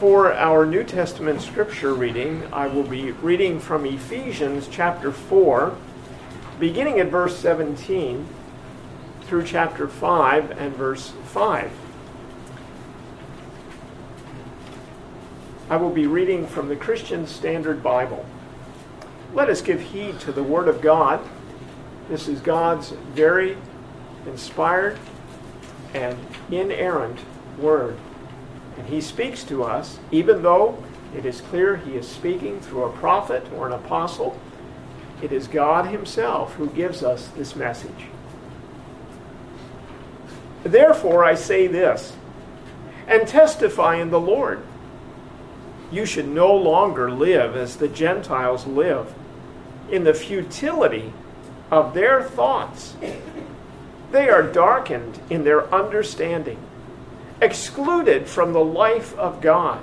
For our New Testament scripture reading, I will be reading from Ephesians chapter 4, beginning at verse 17 through chapter 5 and verse 5. I will be reading from the Christian Standard Bible. Let us give heed to the Word of God. This is God's very inspired and inerrant Word. And He speaks to us, even though it is clear He is speaking through a prophet or an apostle. It is God Himself who gives us this message. Therefore I say this, and testify in the Lord. You should no longer live as the Gentiles live, in the futility of their thoughts. They are darkened in their understanding, excluded from the life of God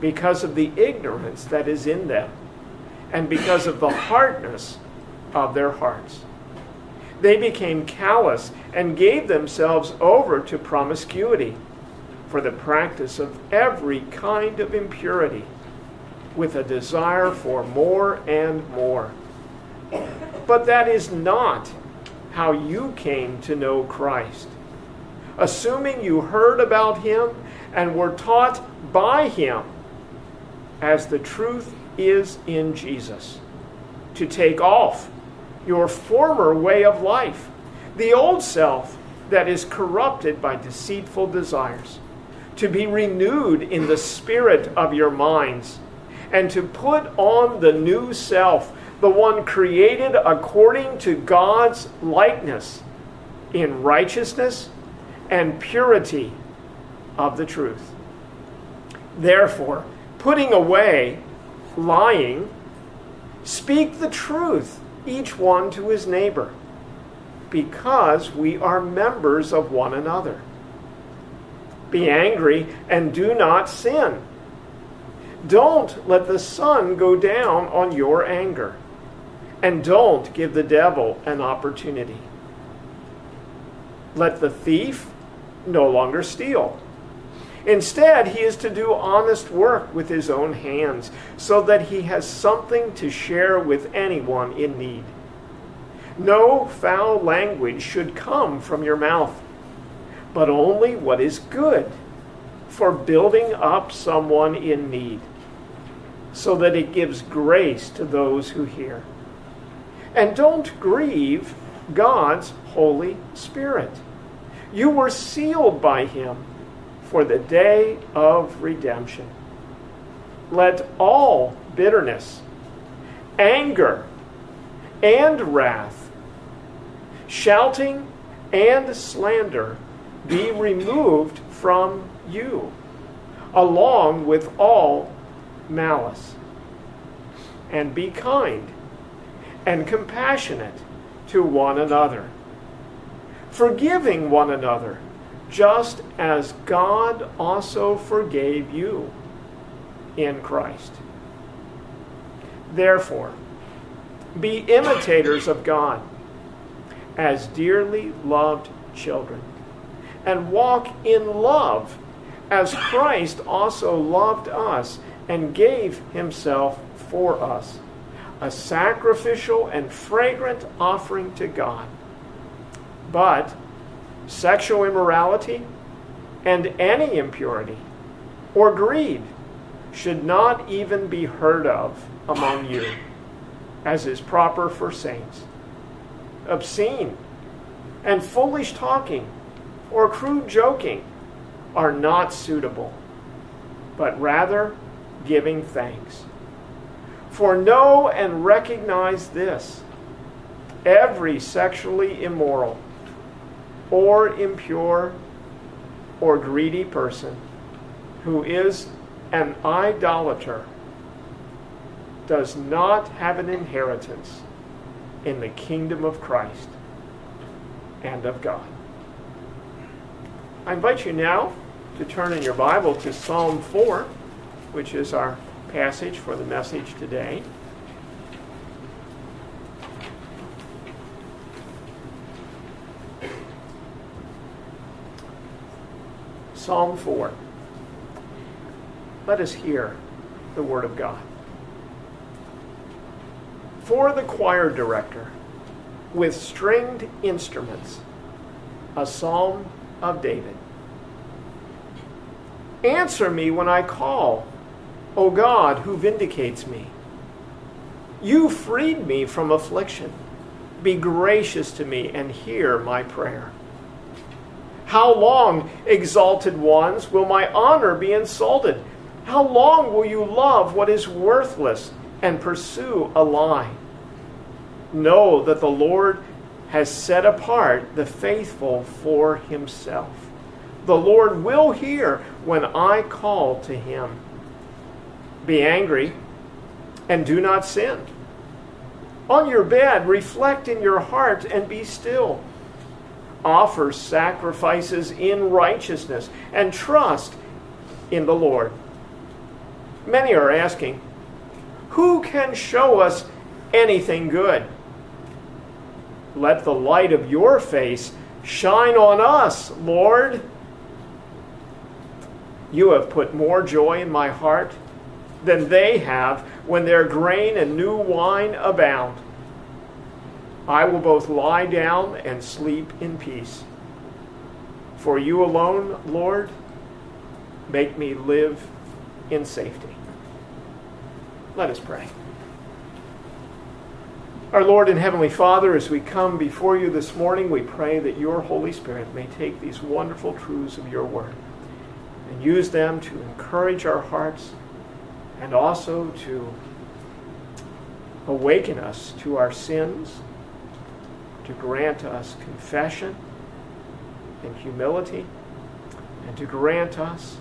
because of the ignorance that is in them, and because of the hardness of their hearts. They became callous and gave themselves over to promiscuity, for the practice of every kind of impurity, with a desire for more and more. But that is not how you came to know Christ, assuming you heard about Him and were taught by Him, as the truth is in Jesus, to take off your former way of life, the old self that is corrupted by deceitful desires, to be renewed in the spirit of your minds, and to put on the new self, the one created according to God's likeness, in righteousness and purity of the truth. Therefore, putting away lying, speak the truth, each one to his neighbor, because we are members of one another. Be angry and do not sin. Don't let the sun go down on your anger, and don't give the devil an opportunity. Let the thief no longer steal. Instead, he is to do honest work with his own hands, so that he has something to share with anyone in need. No foul language should come from your mouth, but only what is good for building up someone in need, so that it gives grace to those who hear. And don't grieve God's Holy Spirit. You were sealed by Him for the day of redemption. Let all bitterness, anger, and wrath, shouting, and slander be removed from you, along with all malice. And be kind and compassionate to one another, forgiving one another, just as God also forgave you in Christ. Therefore, be imitators of God as dearly loved children, and walk in love, as Christ also loved us and gave Himself for us, a sacrificial and fragrant offering to God. But sexual immorality and any impurity or greed should not even be heard of among you, as is proper for saints. Obscene and foolish talking or crude joking are not suitable, but rather giving thanks. For know and recognize this: every sexually immoral or impure or greedy person who is an idolater does not have an inheritance in the kingdom of Christ and of God. I invite you now to turn in your Bible to Psalm 4, which is our passage for the message today. Psalm 4. Let us hear the word of God. For the choir director, with stringed instruments, a psalm of David. Answer me when I call, O God, who vindicates me. You freed me from affliction. Be gracious to me and hear my prayer. How long, exalted ones, will my honor be insulted? How long will you love what is worthless and pursue a lie? Know that the Lord has set apart the faithful for himself. The Lord will hear when I call to him. Be angry and do not sin. On your bed, reflect in your heart and be still. Offer sacrifices in righteousness and trust in the Lord. Many are asking, who can show us anything good? Let the light of your face shine on us, Lord. You have put more joy in my heart than they have when their grain and new wine abound. I will both lie down and sleep in peace. For you alone, Lord, make me live in safety. Let us pray. Our Lord and Heavenly Father, as we come before you this morning, we pray that your Holy Spirit may take these wonderful truths of your word and use them to encourage our hearts and also to awaken us to our sins, to grant us confession and humility, and to grant us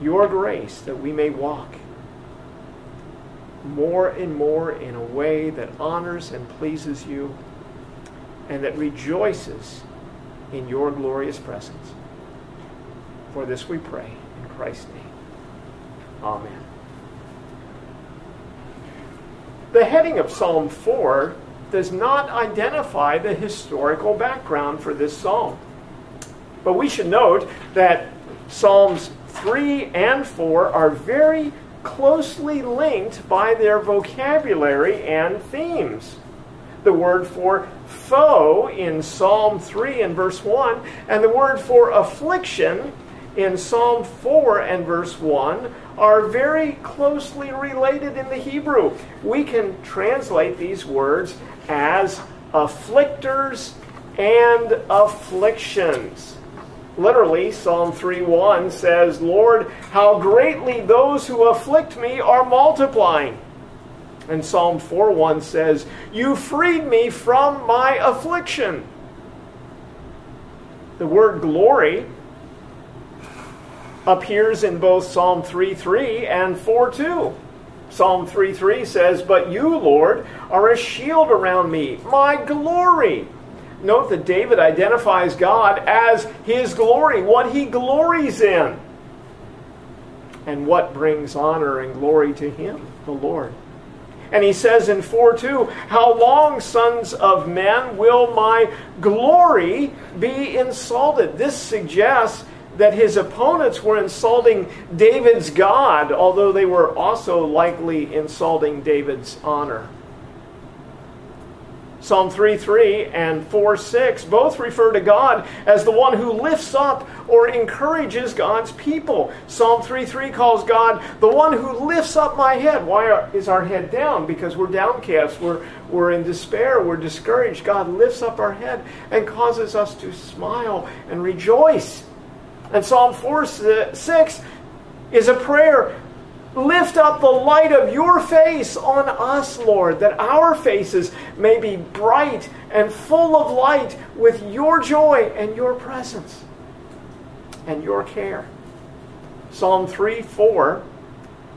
your grace that we may walk more and more in a way that honors and pleases you and that rejoices in your glorious presence. For this we pray in Christ's name. Amen. The heading of Psalm 4 does not identify the historical background for this psalm. But we should note that Psalms 3 and 4 are very closely linked by their vocabulary and themes. The word for foe in Psalm 3 and verse 1 and the word for affliction in Psalm 4 and verse 1 are very closely related in the Hebrew. We can translate these words as afflictors and afflictions. Literally, Psalm 3:1 says, Lord, how greatly those who afflict me are multiplying. And Psalm 4:1 says, you freed me from my affliction. The word glory appears in both Psalm 3:3 and 4:2. Psalm 3:3 says, but you, Lord, are a shield around me, my glory. Note that David identifies God as his glory, what he glories in, and what brings honor and glory to him, the Lord. And he says in 4:2, how long, sons of men, will my glory be insulted? This suggests that his opponents were insulting David's God, although they were also likely insulting David's honor. Psalm 3:3 and 4:6 both refer to God as the one who lifts up or encourages God's people. Psalm 3:3 calls God the one who lifts up my head. Why is our head down? Because we're downcast, we're in despair, we're discouraged. God lifts up our head and causes us to smile and rejoice. And Psalm 4:6 is a prayer. Lift up the light of your face on us, Lord, that our faces may be bright and full of light with your joy and your presence and your care. Psalm 3:4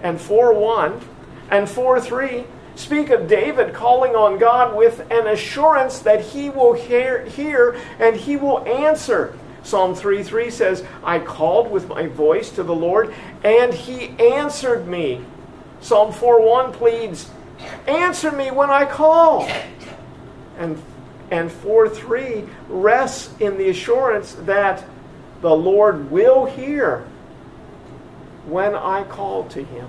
and 4:1 and 4:3 speak of David calling on God with an assurance that he will hear and he will answer. Psalm 3:3 says, I called with my voice to the Lord, and he answered me. Psalm 4:1 pleads, answer me when I call. And 4:3 rests in the assurance that the Lord will hear when I called to him.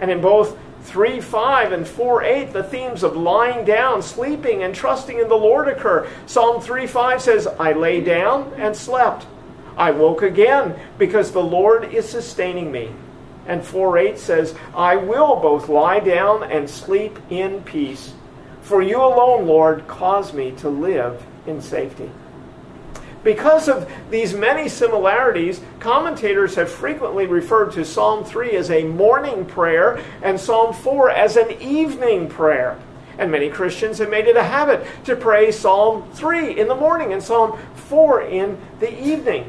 And in both 3:5 and 4:8, the themes of lying down, sleeping, and trusting in the Lord occur. Psalm 3:5 says, I lay down and slept. I woke again because the Lord is sustaining me. And 4:8 says, I will both lie down and sleep in peace. For you alone, Lord, cause me to live in safety. Because of these many similarities, commentators have frequently referred to Psalm 3 as a morning prayer and Psalm 4 as an evening prayer. And many Christians have made it a habit to pray Psalm 3 in the morning and Psalm 4 in the evening.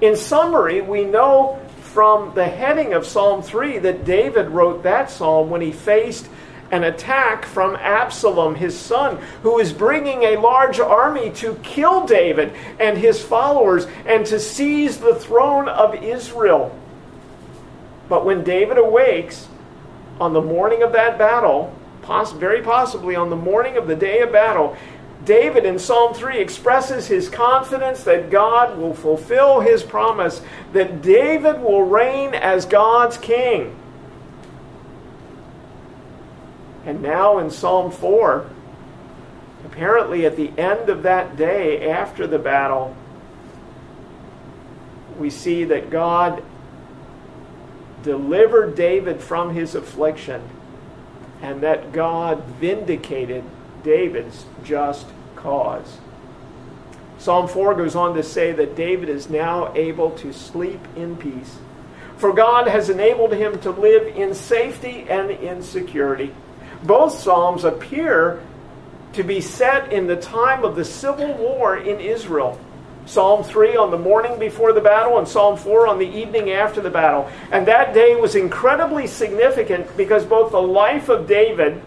In summary, we know from the heading of Psalm 3 that David wrote that psalm when he faced an attack from Absalom, his son, who is bringing a large army to kill David and his followers and to seize the throne of Israel. But when David awakes on the morning of that battle, very possibly on the morning of the day of battle, David in Psalm 3 expresses his confidence that God will fulfill his promise, that David will reign as God's king. And now in Psalm 4, apparently at the end of that day after the battle, we see that God delivered David from his affliction and that God vindicated David's just cause. Psalm 4 goes on to say that David is now able to sleep in peace, for God has enabled him to live in safety and in security. Both Psalms appear to be set in the time of the civil war in Israel. Psalm 3 on the morning before the battle and Psalm 4 on the evening after the battle. And that day was incredibly significant because both the life of David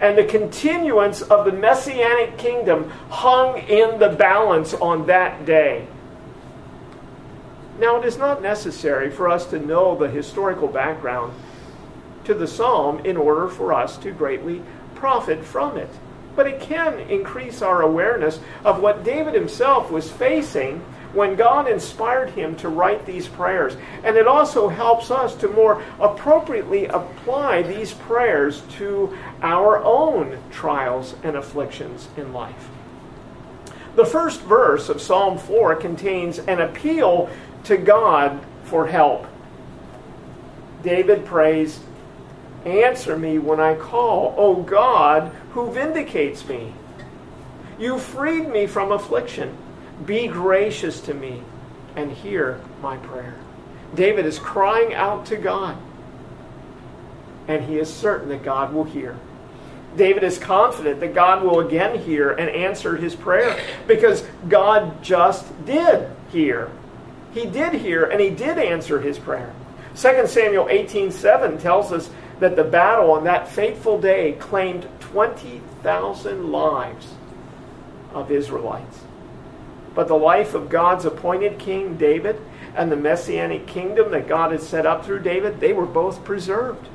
and the continuance of the Messianic kingdom hung in the balance on that day. Now, it is not necessary for us to know the historical background to the psalm in order for us to greatly profit from it. But it can increase our awareness of what David himself was facing when God inspired him to write these prayers. And it also helps us to more appropriately apply these prayers to our own trials and afflictions in life. The first verse of Psalm 4 contains an appeal to God for help. David prays, answer me when I call, O God, who vindicates me. You freed me from affliction. Be gracious to me and hear my prayer. David is crying out to God, and he is certain that God will hear. David is confident that God will again hear and answer his prayer because God just did hear. He did hear and he did answer his prayer. 2 Samuel 18:7 tells us that the battle on that fateful day claimed 20,000 lives of Israelites. But the life of God's appointed king, David, and the Messianic kingdom that God had set up through David, they were both preserved.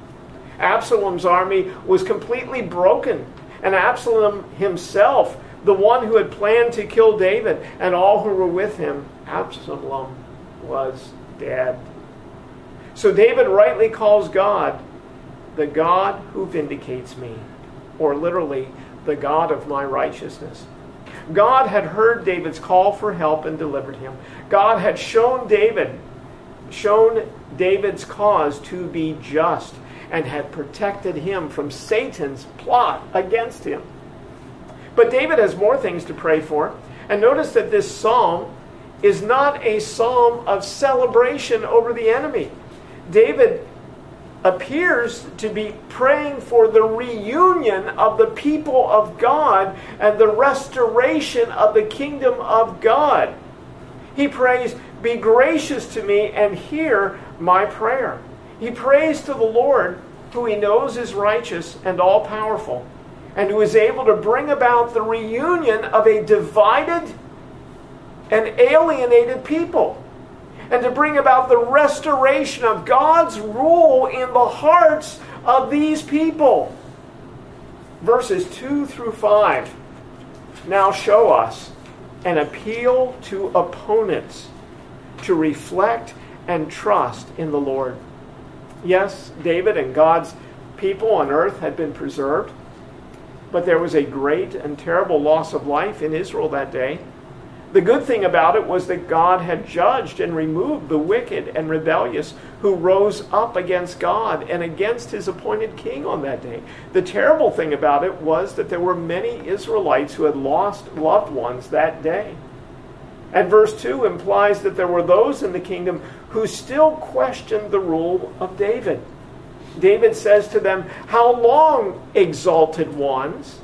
Absalom's army was completely broken, and Absalom himself, the one who had planned to kill David, and all who were with him, Absalom was dead. So David rightly calls God the God who vindicates me, or literally, the God of my righteousness. God had heard David's call for help and delivered him. God had shown David's cause to be just and had protected him from Satan's plot against him. But David has more things to pray for. And notice that this psalm is not a psalm of celebration over the enemy. David appears to be praying for the reunion of the people of God and the restoration of the kingdom of God. He prays, be gracious to me and hear my prayer. He prays to the Lord, who he knows is righteous and all-powerful, and who is able to bring about the reunion of a divided and alienated people, and to bring about the restoration of God's rule in the hearts of these people. Verses 2 through 5 now show us an appeal to opponents to reflect and trust in the Lord. Yes, David and God's people on earth had been preserved, but there was a great and terrible loss of life in Israel that day. The good thing about it was that God had judged and removed the wicked and rebellious who rose up against God and against his appointed king on that day. The terrible thing about it was that there were many Israelites who had lost loved ones that day. And verse 2 implies that there were those in the kingdom who still questioned the rule of David. David says to them, "How long, exalted ones,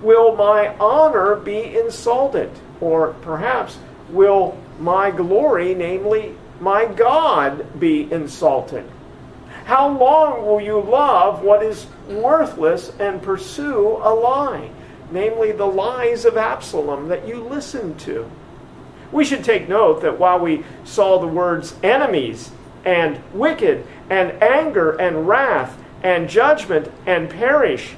will my honor be insulted? Or perhaps, will my glory, namely my God, be insulted? How long will you love what is worthless and pursue a lie?" Namely, the lies of Absalom that you listened to. We should take note that while we saw the words enemies and wicked and anger and wrath and judgment and perish,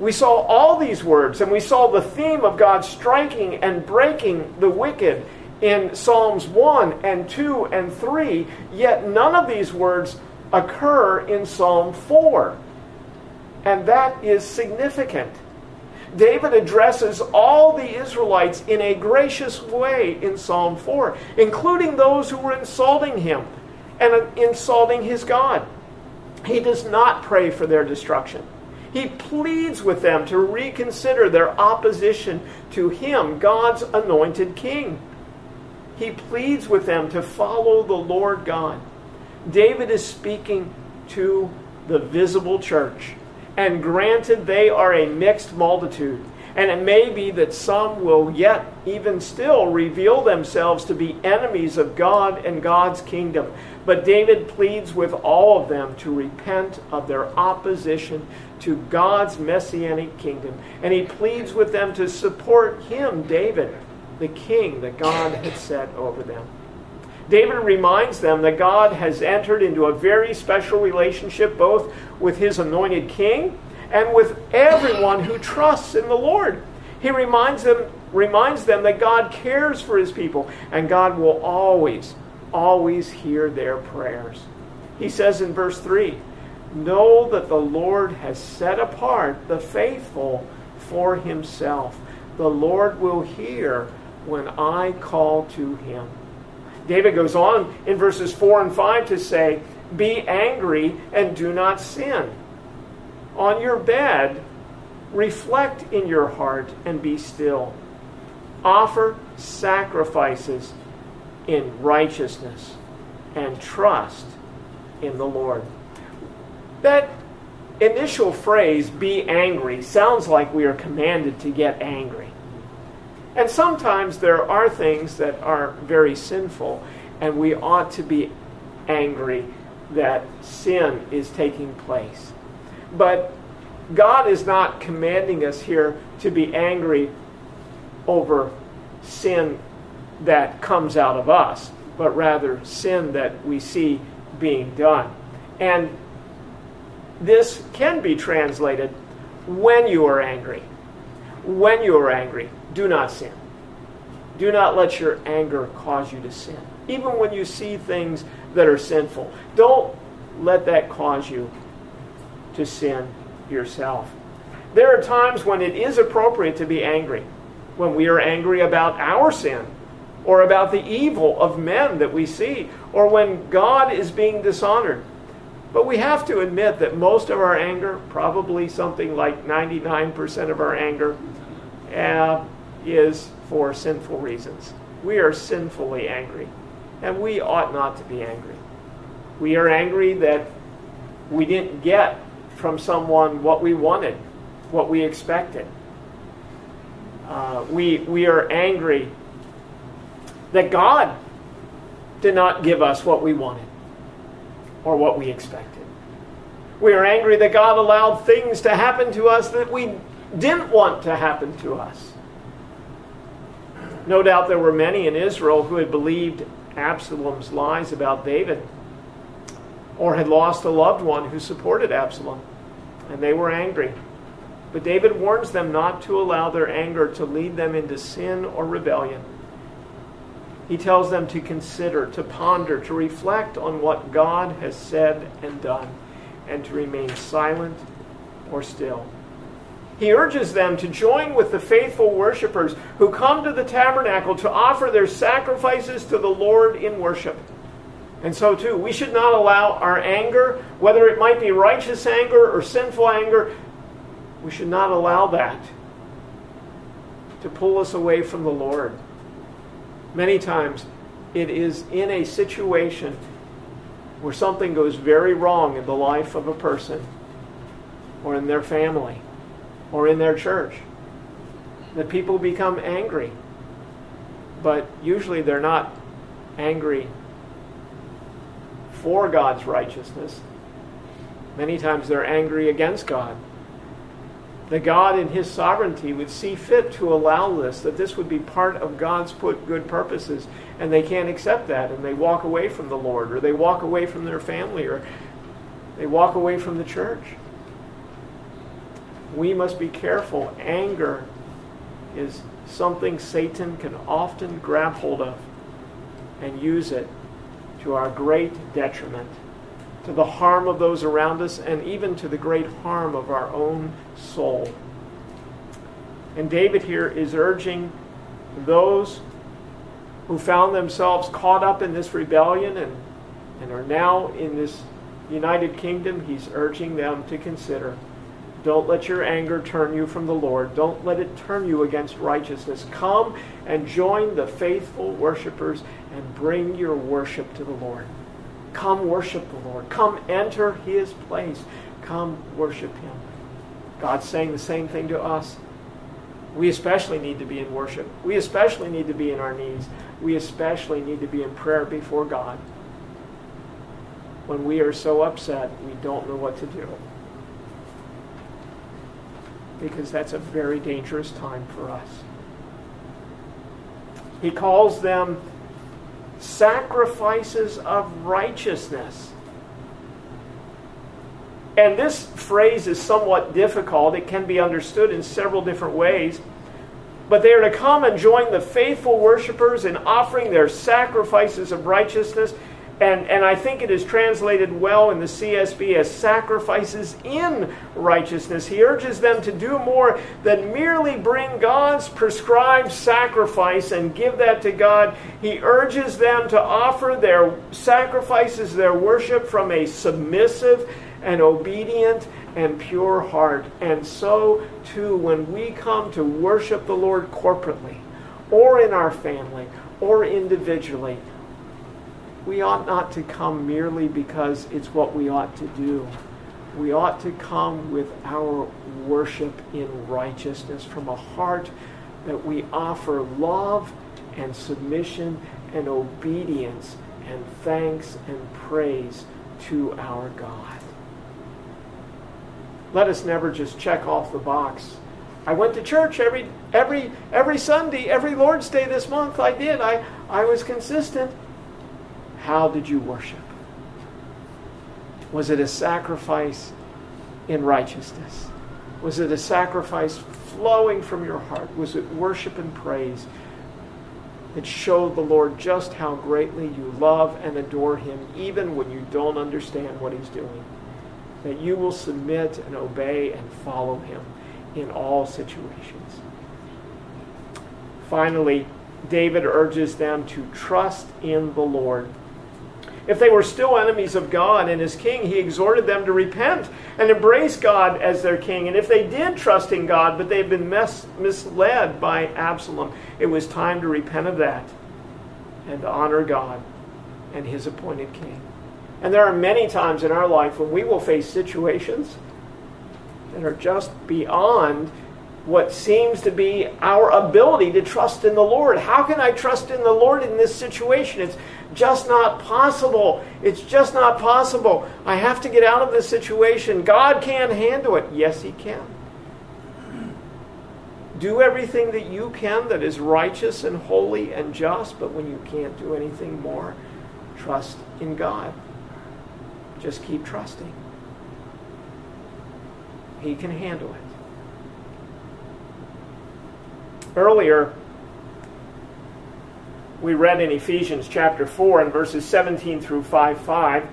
we saw all these words, and we saw the theme of God striking and breaking the wicked in Psalms 1 and 2 and 3, yet none of these words occur in Psalm 4. And that is significant. David addresses all the Israelites in a gracious way in Psalm 4, including those who were insulting him and insulting his God. He does not pray for their destruction. He pleads with them to reconsider their opposition to him, God's anointed king. He pleads with them to follow the Lord God. David is speaking to the visible church. And granted, they are a mixed multitude. And it may be that some will yet even still reveal themselves to be enemies of God and God's kingdom. But David pleads with all of them to repent of their opposition to God's Messianic kingdom. And he pleads with them to support him, David, the king that God had set over them. David reminds them that God has entered into a very special relationship both with his anointed king and with everyone who trusts in the Lord. He reminds them that God cares for his people, and God will always, always hear their prayers. He says in verse 3, "Know that the Lord has set apart the faithful for himself. The Lord will hear when I call to him." David goes on in verses 4 and 5 to say, "Be angry and do not sin. On your bed, reflect in your heart and be still. Offer sacrifices in righteousness and trust in the Lord." That initial phrase, "be angry," sounds like we are commanded to get angry. And sometimes there are things that are very sinful, and we ought to be angry that sin is taking place. But God is not commanding us here to be angry over sin that comes out of us, but rather sin that we see being done. And this can be translated, "when you are angry." When you are angry, do not sin. Do not let your anger cause you to sin. Even when you see things that are sinful, don't let that cause you to sin yourself. There are times when it is appropriate to be angry, when we are angry about our sin, or about the evil of men that we see, or when God is being dishonored. But we have to admit that most of our anger, probably something like 99% of our anger, is for sinful reasons. We are sinfully angry, and we ought not to be angry. We are angry that we didn't get from someone what we wanted, what we expected. We are angry that God did not give us what we wanted or what we expected. We are angry that God allowed things to happen to us that we didn't want to happen to us. No doubt there were many in Israel who had believed Absalom's lies about David, or had lost a loved one who supported Absalom, and they were angry. But David warns them not to allow their anger to lead them into sin or rebellion. He tells them to consider, to ponder, to reflect on what God has said and done, and to remain silent or still. He urges them to join with the faithful worshipers who come to the tabernacle to offer their sacrifices to the Lord in worship. And so too, we should not allow our anger, whether it might be righteous anger or sinful anger, we should not allow that to pull us away from the Lord. Many times it is in a situation where something goes very wrong in the life of a person or in their family or in their church that people become angry. But usually they're not angry for God's righteousness. Many times they're angry against God. That God in His sovereignty would see fit to allow this, that this would be part of God's good purposes, and they can't accept that, and they walk away from the Lord, or they walk away from their family, or they walk away from the church. We must be careful. Anger is something Satan can often grab hold of and use it to our great detriment, to the harm of those around us, and even to the great harm of our own soul. And David here is urging those who found themselves caught up in this rebellion and are now in this United Kingdom, he's urging them to consider. Don't let your anger turn you from the Lord. Don't let it turn you against righteousness. Come and join the faithful worshipers and bring your worship to the Lord. Come worship the Lord. Come enter His place. Come worship Him. God's saying the same thing to us. We especially need to be in worship. We especially need to be in our knees. We especially need to be in prayer before God. When we are so upset, we don't know what to do. Because that's a very dangerous time for us. He calls them sacrifices of righteousness. And this phrase is somewhat difficult. It can be understood in several different ways. But they are to come and join the faithful worshipers in offering their sacrifices of righteousness. And I think it is translated well in the CSB as sacrifices in righteousness. He urges them to do more than merely bring God's prescribed sacrifice and give that to God. He urges them to offer their sacrifices, their worship, from a submissive and obedient and pure heart. And so, too, when we come to worship the Lord corporately, or in our family, or individually, we ought not to come merely because it's what we ought to do. We ought to come with our worship in righteousness from a heart that we offer love and submission and obedience and thanks and praise to our God. Let us never just check off the box. I went to church every Sunday, every Lord's Day this month. I did. I was consistent. How did you worship? Was it a sacrifice in righteousness? Was it a sacrifice flowing from your heart? Was it worship and praise that showed the Lord just how greatly you love and adore Him, even when you don't understand what He's doing? That you will submit and obey and follow Him in all situations. Finally, David urges them to trust in the Lord. If they were still enemies of God and His king, he exhorted them to repent and embrace God as their king. And if they did trust in God, but they've been misled by Absalom, it was time to repent of that and honor God and His appointed king. And there are many times in our life when we will face situations that are just beyond what seems to be our ability to trust in the Lord. How can I trust in the Lord in this situation? It's just not possible. It's just not possible. I have to get out of this situation. God can't handle it. Yes, He can. Do everything that you can that is righteous and holy and just, but when you can't do anything more, trust in God. Just keep trusting. He can handle it. Earlier, we read in Ephesians chapter 4 and verses 17 through 5:5.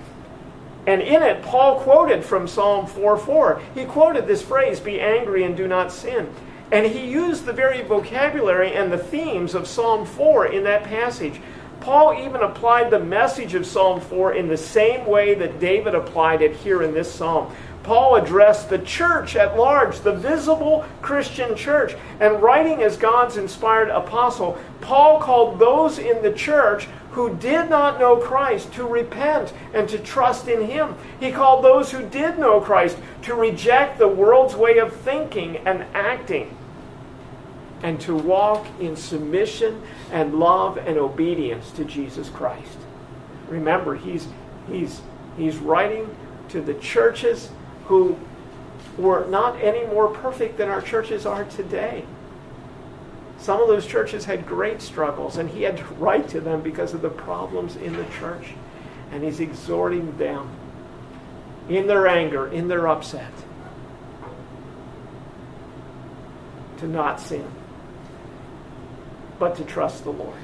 And in it, Paul quoted from Psalm 4:4. He quoted this phrase, "Be angry and do not sin." And he used the very vocabulary and the themes of Psalm 4 in that passage. Paul even applied the message of Psalm 4 in the same way that David applied it here in this psalm. Paul addressed the church at large, the visible Christian church. And writing as God's inspired apostle, Paul called those in the church who did not know Christ to repent and to trust in Him. He called those who did know Christ to reject the world's way of thinking and acting and to walk in submission and love and obedience to Jesus Christ. Remember, he's writing to the churches who were not any more perfect than our churches are today. Some of those churches had great struggles, and he had to write to them because of the problems in the church. And he's exhorting them in their anger, in their upset, to not sin, but to trust the Lord.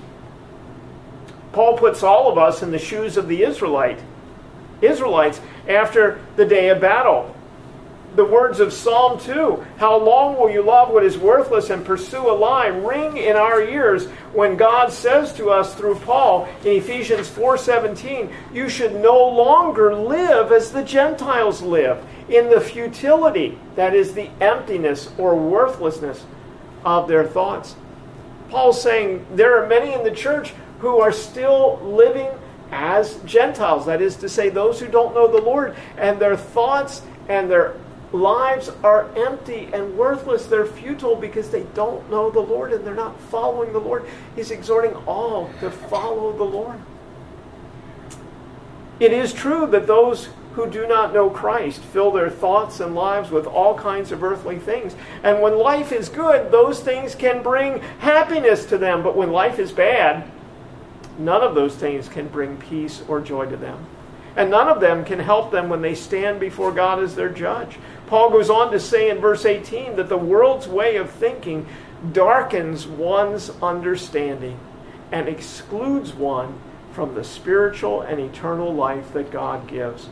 Paul puts all of us in the shoes of the Israelites after the day of battle. The words of Psalm 2, "How long will you love what is worthless and pursue a lie?" ring in our ears when God says to us through Paul in Ephesians 4:17, "You should no longer live as the Gentiles live, in the futility," that is the emptiness or worthlessness of their thoughts. Paul's saying there are many in the church who are still living as Gentiles, that is to say, those who don't know the Lord, and their thoughts and their lives are empty and worthless. They're futile because they don't know the Lord and they're not following the Lord. He's exhorting all to follow the Lord. It is true that those who do not know Christ fill their thoughts and lives with all kinds of earthly things. And when life is good, those things can bring happiness to them. But when life is bad, none of those things can bring peace or joy to them. And none of them can help them when they stand before God as their judge. Paul goes on to say in verse 18 that the world's way of thinking darkens one's understanding and excludes one from the spiritual and eternal life that God gives.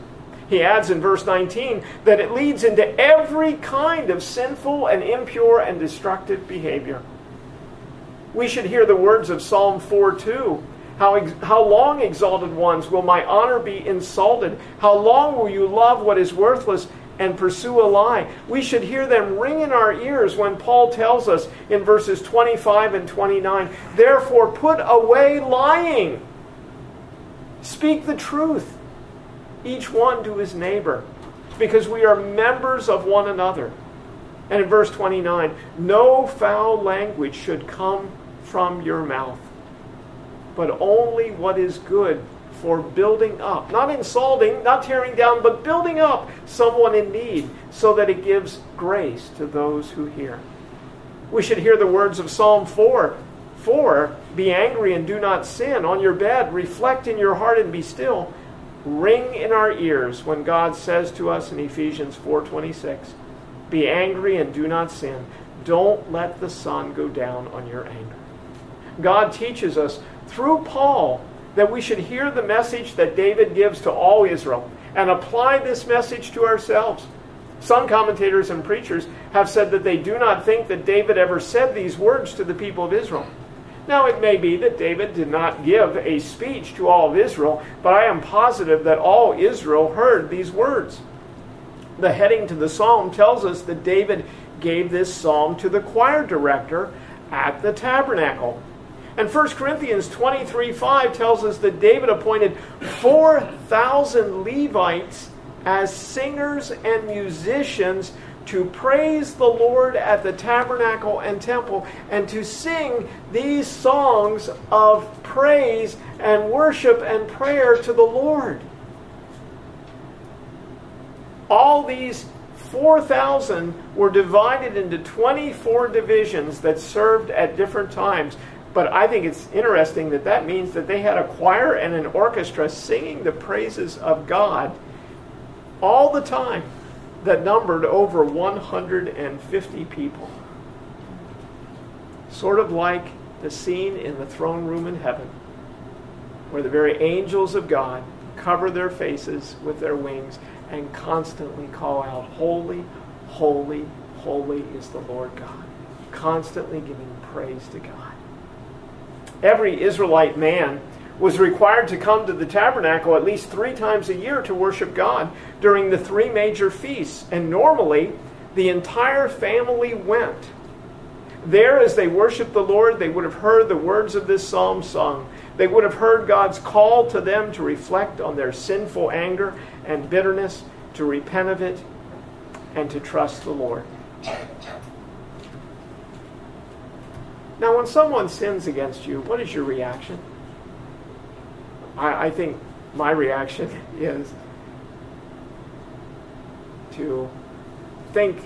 He adds in verse 19 that it leads into every kind of sinful and impure and destructive behavior. We should hear the words of Psalm 4:2. How long, exalted ones, will my honor be insulted? How long will you love what is worthless and pursue a lie? We should hear them ring in our ears when Paul tells us in verses 25 and 29, "Therefore put away lying. Speak the truth, each one to his neighbor, because we are members of one another." And in verse 29, "No foul language should come from your mouth, but only what is good for building up," not insulting, not tearing down, but building up someone in need so that it gives grace to those who hear. We should hear the words of Psalm 4:4, "Be angry and do not sin. On your bed, reflect in your heart and be still," ring in our ears when God says to us in Ephesians 4:26, "Be angry and do not sin. Don't let the sun go down on your anger." God teaches us through Paul that we should hear the message that David gives to all Israel and apply this message to ourselves. Some commentators and preachers have said that they do not think that David ever said these words to the people of Israel. Now, it may be that David did not give a speech to all of Israel, but I am positive that all Israel heard these words. The heading to the psalm tells us that David gave this psalm to the choir director at the tabernacle. And 1 Corinthians 23:5 tells us that David appointed 4,000 Levites as singers and musicians to praise the Lord at the tabernacle and temple and to sing these songs of praise and worship and prayer to the Lord. All these 4,000 were divided into 24 divisions that served at different times. But I think it's interesting that that means that they had a choir and an orchestra singing the praises of God all the time, that numbered over 150 people. Sort of like the scene in the throne room in heaven where the very angels of God cover their faces with their wings and constantly call out, "Holy, holy, holy is the Lord God," constantly giving praise to God. Every Israelite man was required to come to the tabernacle at least 3 times a year to worship God during the 3 major feasts, and normally the entire family went. There, as they worshiped the Lord, they would have heard the words of this psalm sung. They would have heard God's call to them to reflect on their sinful anger and bitterness, to repent of it, and to trust the Lord. Now, when someone sins against you, what is your reaction? I think my reaction is to think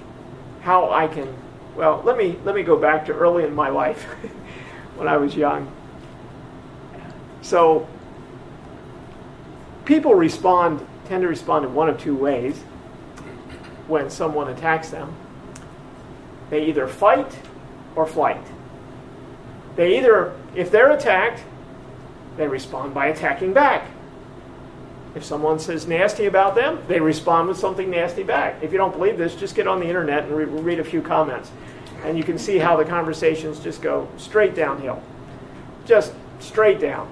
how I can... Well, let me go back to early in my life when I was young. So people tend to respond in one of 2 ways when someone attacks them. They either fight or flight. They either, if they're attacked, they respond by attacking back. If someone says nasty about them, they respond with something nasty back. If you don't believe this, just get on the internet and read a few comments. And you can see how the conversations just go straight downhill. Just straight down.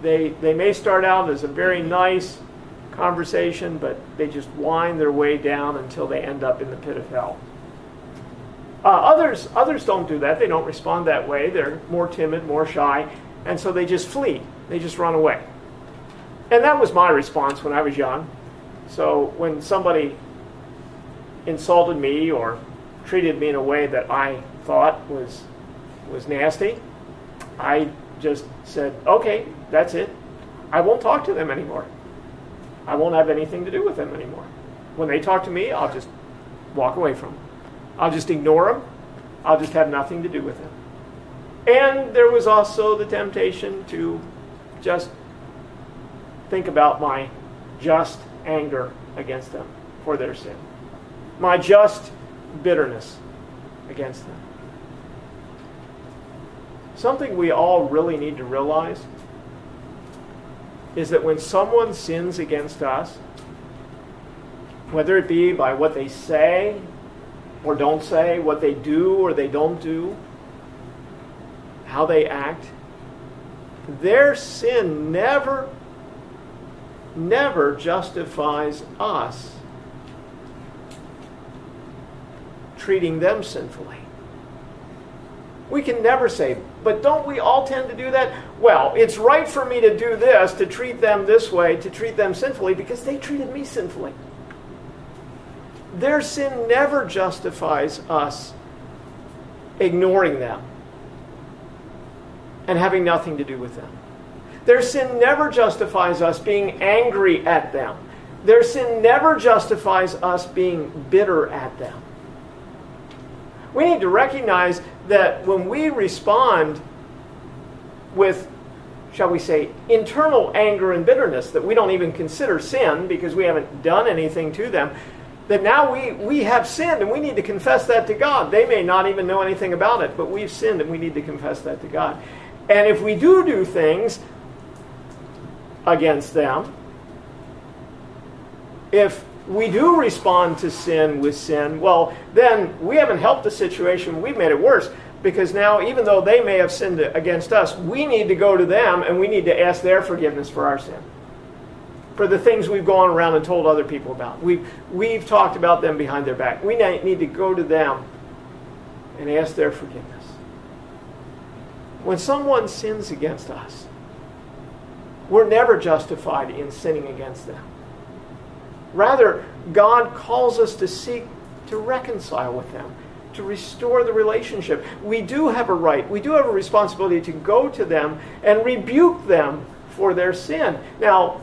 They may start out as a very nice conversation, but they just wind their way down until they end up in the pit of hell. Others don't do that. They don't respond that way. They're more timid, more shy, and so they just flee. They just run away. And that was my response when I was young. So when somebody insulted me or treated me in a way that I thought was nasty, I just said, okay, that's it. I won't talk to them anymore. I won't have anything to do with them anymore. When they talk to me, I'll just walk away from them. I'll just ignore them. I'll just have nothing to do with them. And there was also the temptation to just think about my just anger against them for their sin, my just bitterness against them. Something we all really need to realize is that when someone sins against us, whether it be by what they say or don't say, what they do or they don't do, how they act, their sin never justifies us treating them sinfully. We can never say, but don't we all tend to do that? Well, it's right for me to do this, to treat them this way, to treat them sinfully, because they treated me sinfully. Their sin never justifies us ignoring them and having nothing to do with them. Their sin never justifies us being angry at them. Their sin never justifies us being bitter at them. We need to recognize that when we respond with, shall we say, internal anger and bitterness that we don't even consider sin because we haven't done anything to them, that now we have sinned and we need to confess that to God. They may not even know anything about it, but we've sinned and we need to confess that to God. And if we do things against them, if we do respond to sin with sin, well, then we haven't helped the situation. We've made it worse, because now, even though they may have sinned against us, we need to go to them and we need to ask their forgiveness for our sin, for the things we've gone around and told other people about. We've talked about them behind their back. We need to go to them and ask their forgiveness. When someone sins against us, we're never justified in sinning against them. Rather, God calls us to seek to reconcile with them, to restore the relationship. We do have a right, we do have a responsibility to go to them and rebuke them for their sin. Now,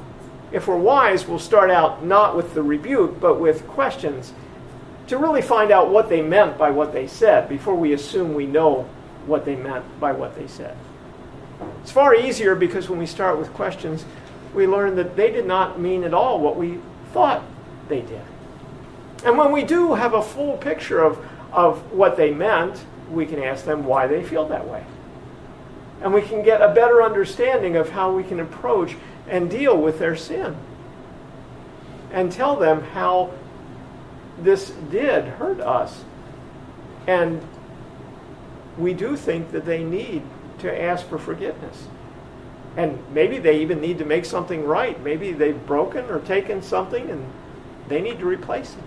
if we're wise, we'll start out not with the rebuke, but with questions to really find out what they meant by what they said before we assume we know what they meant by what they said. It's far easier, because when we start with questions, we learn that they did not mean at all what we thought they did. And when we do have a full picture of what they meant, we can ask them why they feel that way. And we can get a better understanding of how we can approach and deal with their sin. And tell them how this did hurt us. And we do think that they need to ask for forgiveness. And maybe they even need to make something right. Maybe they've broken or taken something and they need to replace it.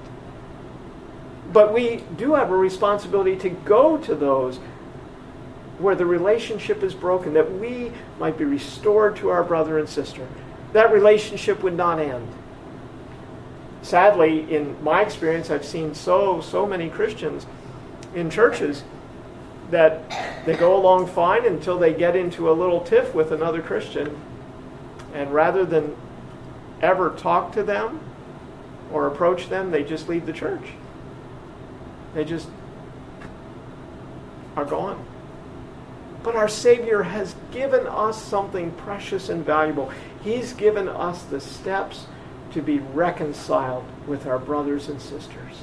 But we do have a responsibility to go to those where the relationship is broken, that we might be restored to our brother and sister. That relationship would not end. Sadly, in my experience, I've seen so many Christians in churches that they go along fine until they get into a little tiff with another Christian. And rather than ever talk to them or approach them, they just leave the church. They just are gone. But our Savior has given us something precious and valuable. He's given us the steps to be reconciled with our brothers and sisters.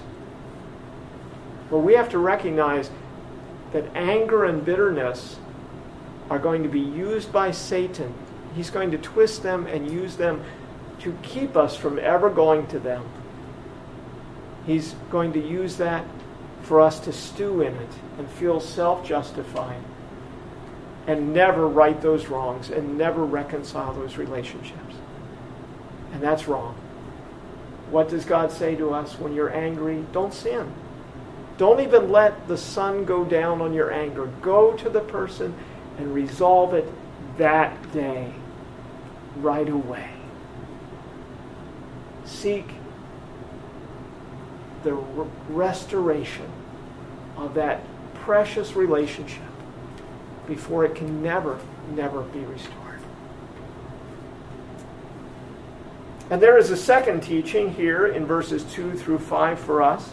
But we have to recognize that anger and bitterness are going to be used by Satan. He's going to twist them and use them to keep us from ever going to them. He's going to use that for us to stew in it and feel self-justified and never right those wrongs and never reconcile those relationships. And that's wrong. What does God say to us when you're angry? Don't sin. Don't even let the sun go down on your anger. Go to the person and resolve it that day, right away. Seek the restoration of that precious relationship before it can never be restored. And there is a second teaching here in verses 2 through 5 for us.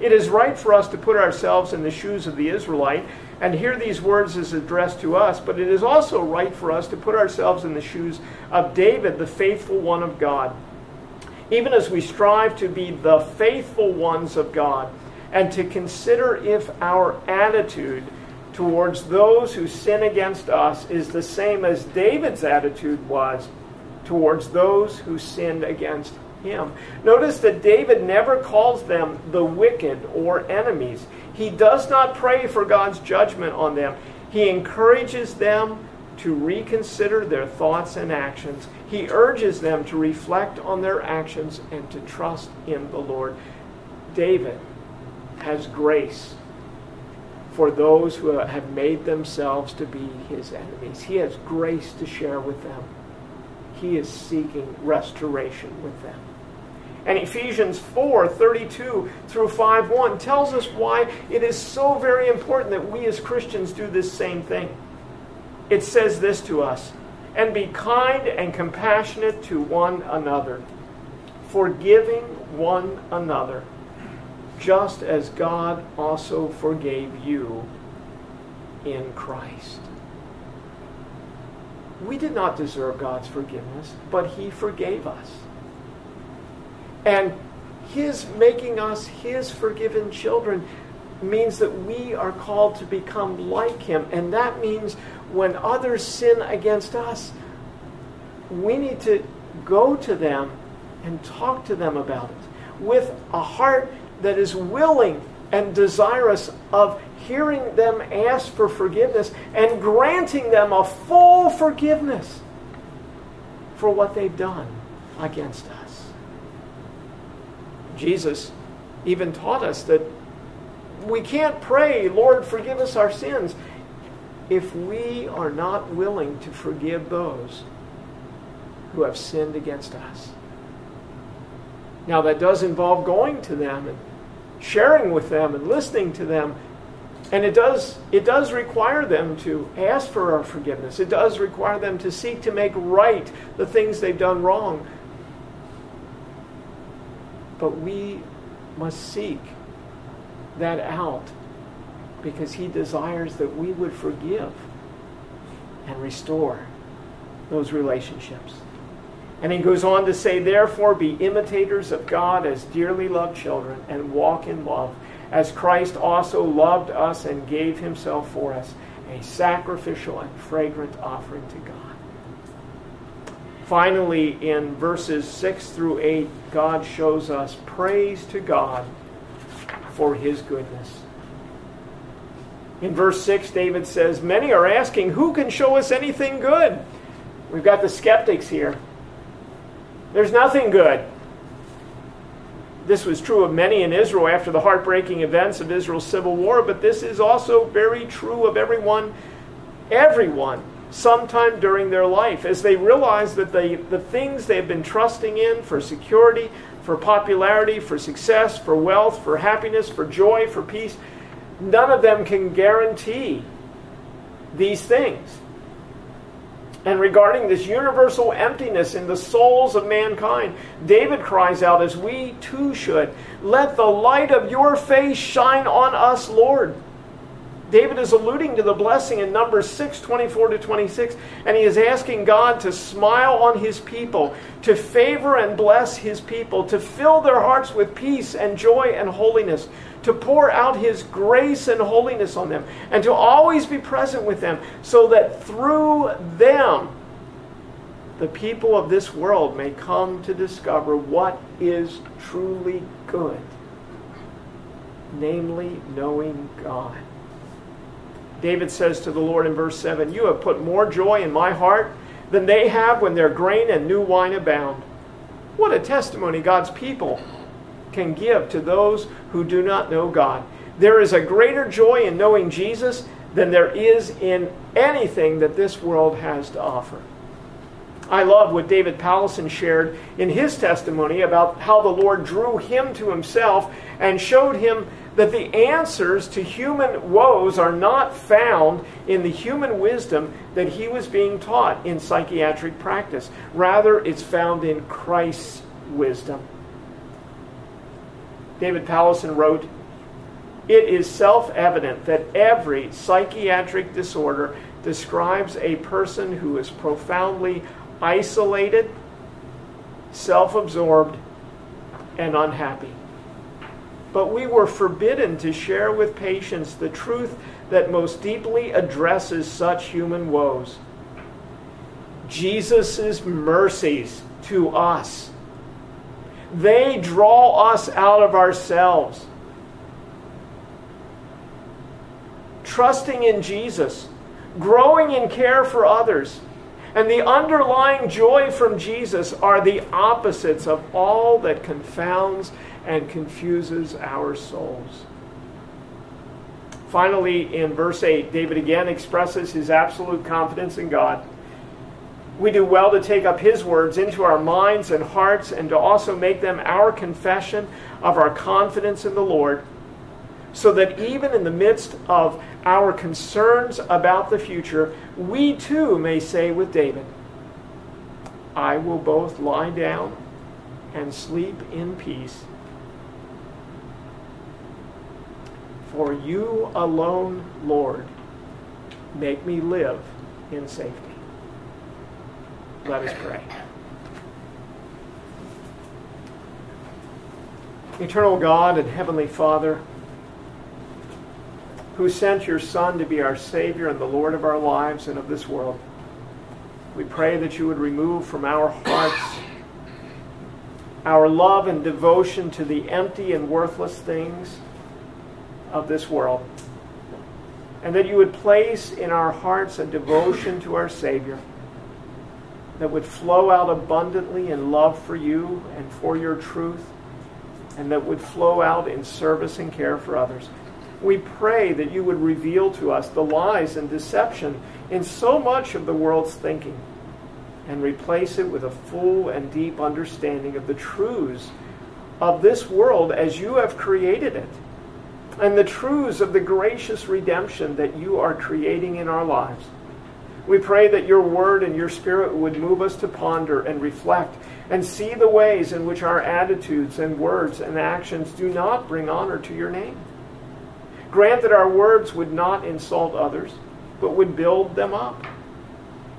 It is right for us to put ourselves in the shoes of the Israelite and hear these words as addressed to us, but it is also right for us to put ourselves in the shoes of David, the faithful one of God, even as we strive to be the faithful ones of God, and to consider if our attitude towards those who sin against us is the same as David's attitude was towards those who sinned against him. Notice that David never calls them the wicked or enemies. He does not pray for God's judgment on them. He encourages them to reconsider their thoughts and actions. He urges them to reflect on their actions and to trust in the Lord. David has grace for those who have made themselves to be his enemies. He has grace to share with them. He is seeking restoration with them. And Ephesians 4:32 through 5:1 tells us why it is so very important that we as Christians do this same thing. It says this to us, "And be kind and compassionate to one another, forgiving one another, just as God also forgave you in Christ." We did not deserve God's forgiveness, but He forgave us. And His making us His forgiven children means that we are called to become like Him. And that means when others sin against us, we need to go to them and talk to them about it with a heart that is willing and desirous of hearing them ask for forgiveness and granting them a full forgiveness for what they've done against us. Jesus even taught us that we can't pray, "Lord, forgive us our sins," if we are not willing to forgive those who have sinned against us. Now, that does involve going to them and sharing with them and listening to them. And it does require them to ask for our forgiveness. It does require them to seek to make right the things they've done wrong. But we must seek that out because He desires that we would forgive and restore those relationships. And he goes on to say, "Therefore, be imitators of God as dearly loved children, and walk in love as Christ also loved us and gave himself for us, a sacrificial and fragrant offering to God. Finally, in verses 6 through 8, God shows us praise to God for his goodness. In verse 6, David says, "Many are asking, who can show us anything good?" We've got the skeptics here. There's nothing good. This was true of many in Israel after the heartbreaking events of Israel's civil war, but this is also very true of everyone, sometime during their life, as they realize that the things they've been trusting in for security, for popularity, for success, for wealth, for happiness, for joy, for peace, none of them can guarantee these things. And regarding this universal emptiness in the souls of mankind, David cries out, as we too should, "Let the light of your face shine on us, Lord." David is alluding to the blessing in Numbers 6:24-26, and he is asking God to smile on his people, to favor and bless his people, to fill their hearts with peace and joy and holiness, to pour out his grace and holiness on them, and to always be present with them, so that through them the people of this world may come to discover what is truly good, namely knowing God. David says to the Lord in verse 7, "You have put more joy in my heart than they have when their grain and new wine abound." What a testimony God's people can give to those who do not know God. There is a greater joy in knowing Jesus than there is in anything that this world has to offer. I love what David Powlison shared in his testimony about how the Lord drew him to himself and showed him that the answers to human woes are not found in the human wisdom that he was being taught in psychiatric practice. Rather, it's found in Christ's wisdom. David Powlison wrote, "It is self-evident that every psychiatric disorder describes a person who is profoundly isolated, self-absorbed, and unhappy. But we were forbidden to share with patients the truth that most deeply addresses such human woes: Jesus' mercies to us. They draw us out of ourselves. Trusting in Jesus, growing in care for others, and the underlying joy from Jesus are the opposites of all that confounds and confuses our souls." Finally, in verse 8, David again expresses his absolute confidence in God. "We do well to take up his words into our minds and hearts, and to also make them our confession of our confidence in the Lord, so that even in the midst of our concerns about the future, we too may say with David, 'I will both lie down and sleep in peace, for you alone, Lord, make me live in safety.'" Let us pray. Eternal God and Heavenly Father, who sent your Son to be our Savior and the Lord of our lives and of this world, we pray that you would remove from our hearts our love and devotion to the empty and worthless things of this world, and that you would place in our hearts a devotion to our Savior that would flow out abundantly in love for you and for your truth, and that would flow out in service and care for others. We pray that you would reveal to us the lies and deception in so much of the world's thinking, and replace it with a full and deep understanding of the truths of this world as you have created it, and the truths of the gracious redemption that you are creating in our lives. We pray that your word and your Spirit would move us to ponder and reflect and see the ways in which our attitudes and words and actions do not bring honor to your name. Grant that our words would not insult others, but would build them up,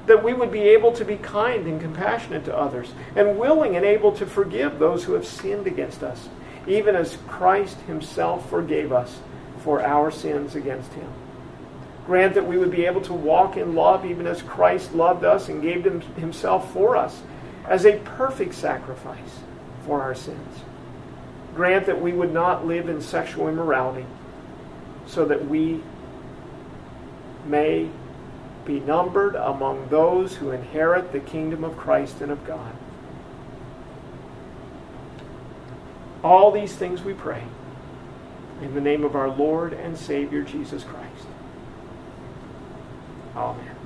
that we would be able to be kind and compassionate to others, and willing and able to forgive those who have sinned against us, even as Christ himself forgave us for our sins against him. Grant that we would be able to walk in love even as Christ loved us and gave himself for us as a perfect sacrifice for our sins. Grant that we would not live in sexual immorality so that we may be numbered among those who inherit the kingdom of Christ and of God. All these things we pray in the name of our Lord and Savior Jesus Christ. Amen.